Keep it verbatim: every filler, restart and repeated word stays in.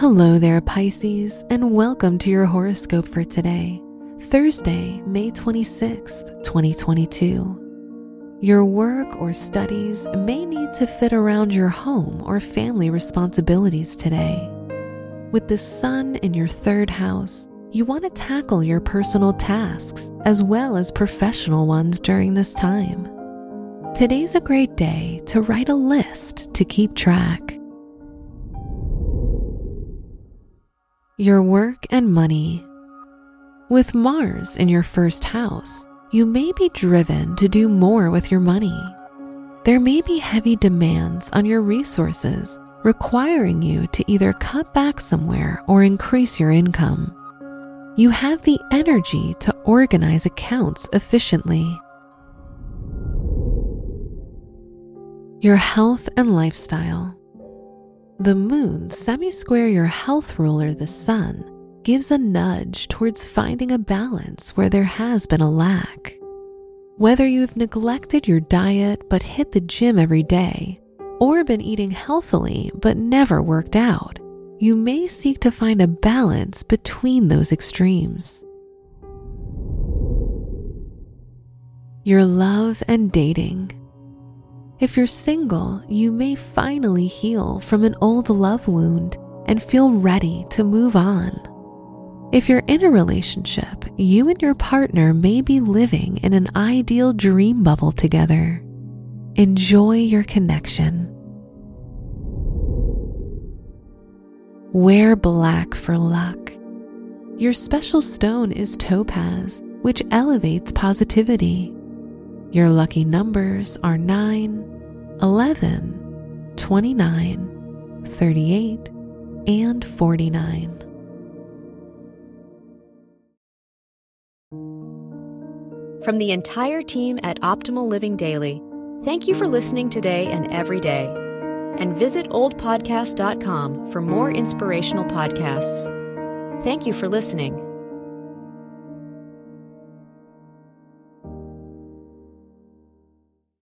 Hello there, Pisces, and welcome to your horoscope for today, Thursday, May twenty-sixth, twenty twenty-two. Your work or studies may need to fit around your home or family responsibilities today. With the sun in your third house, you want to tackle your personal tasks as well as professional ones during this time. Today's a great day to write a list to keep track. Your work and money. With Mars in your first house, you may be driven to do more with your money. There may be heavy demands on your resources, requiring you to either cut back somewhere or increase your income. You have the energy to organize accounts efficiently. Your health and lifestyle. The moon semi-square your health ruler, the sun, gives a nudge towards finding a balance where there has been a lack. Whether you've neglected your diet but hit the gym every day, or been eating healthily but never worked out, you may seek to find a balance between those extremes. Your love and dating. If you're single, you may finally heal from an old love wound and feel ready to move on. If you're in a relationship, you and your partner may be living in an ideal dream bubble together. Enjoy your connection. Wear black for luck. Your special stone is topaz, which elevates positivity. Your lucky numbers are nine, eleven, twenty-nine, thirty-eight, and forty-nine. From the entire team at Optimal Living Daily, thank you for listening today and every day. And visit old podcast dot com for more inspirational podcasts. Thank you for listening.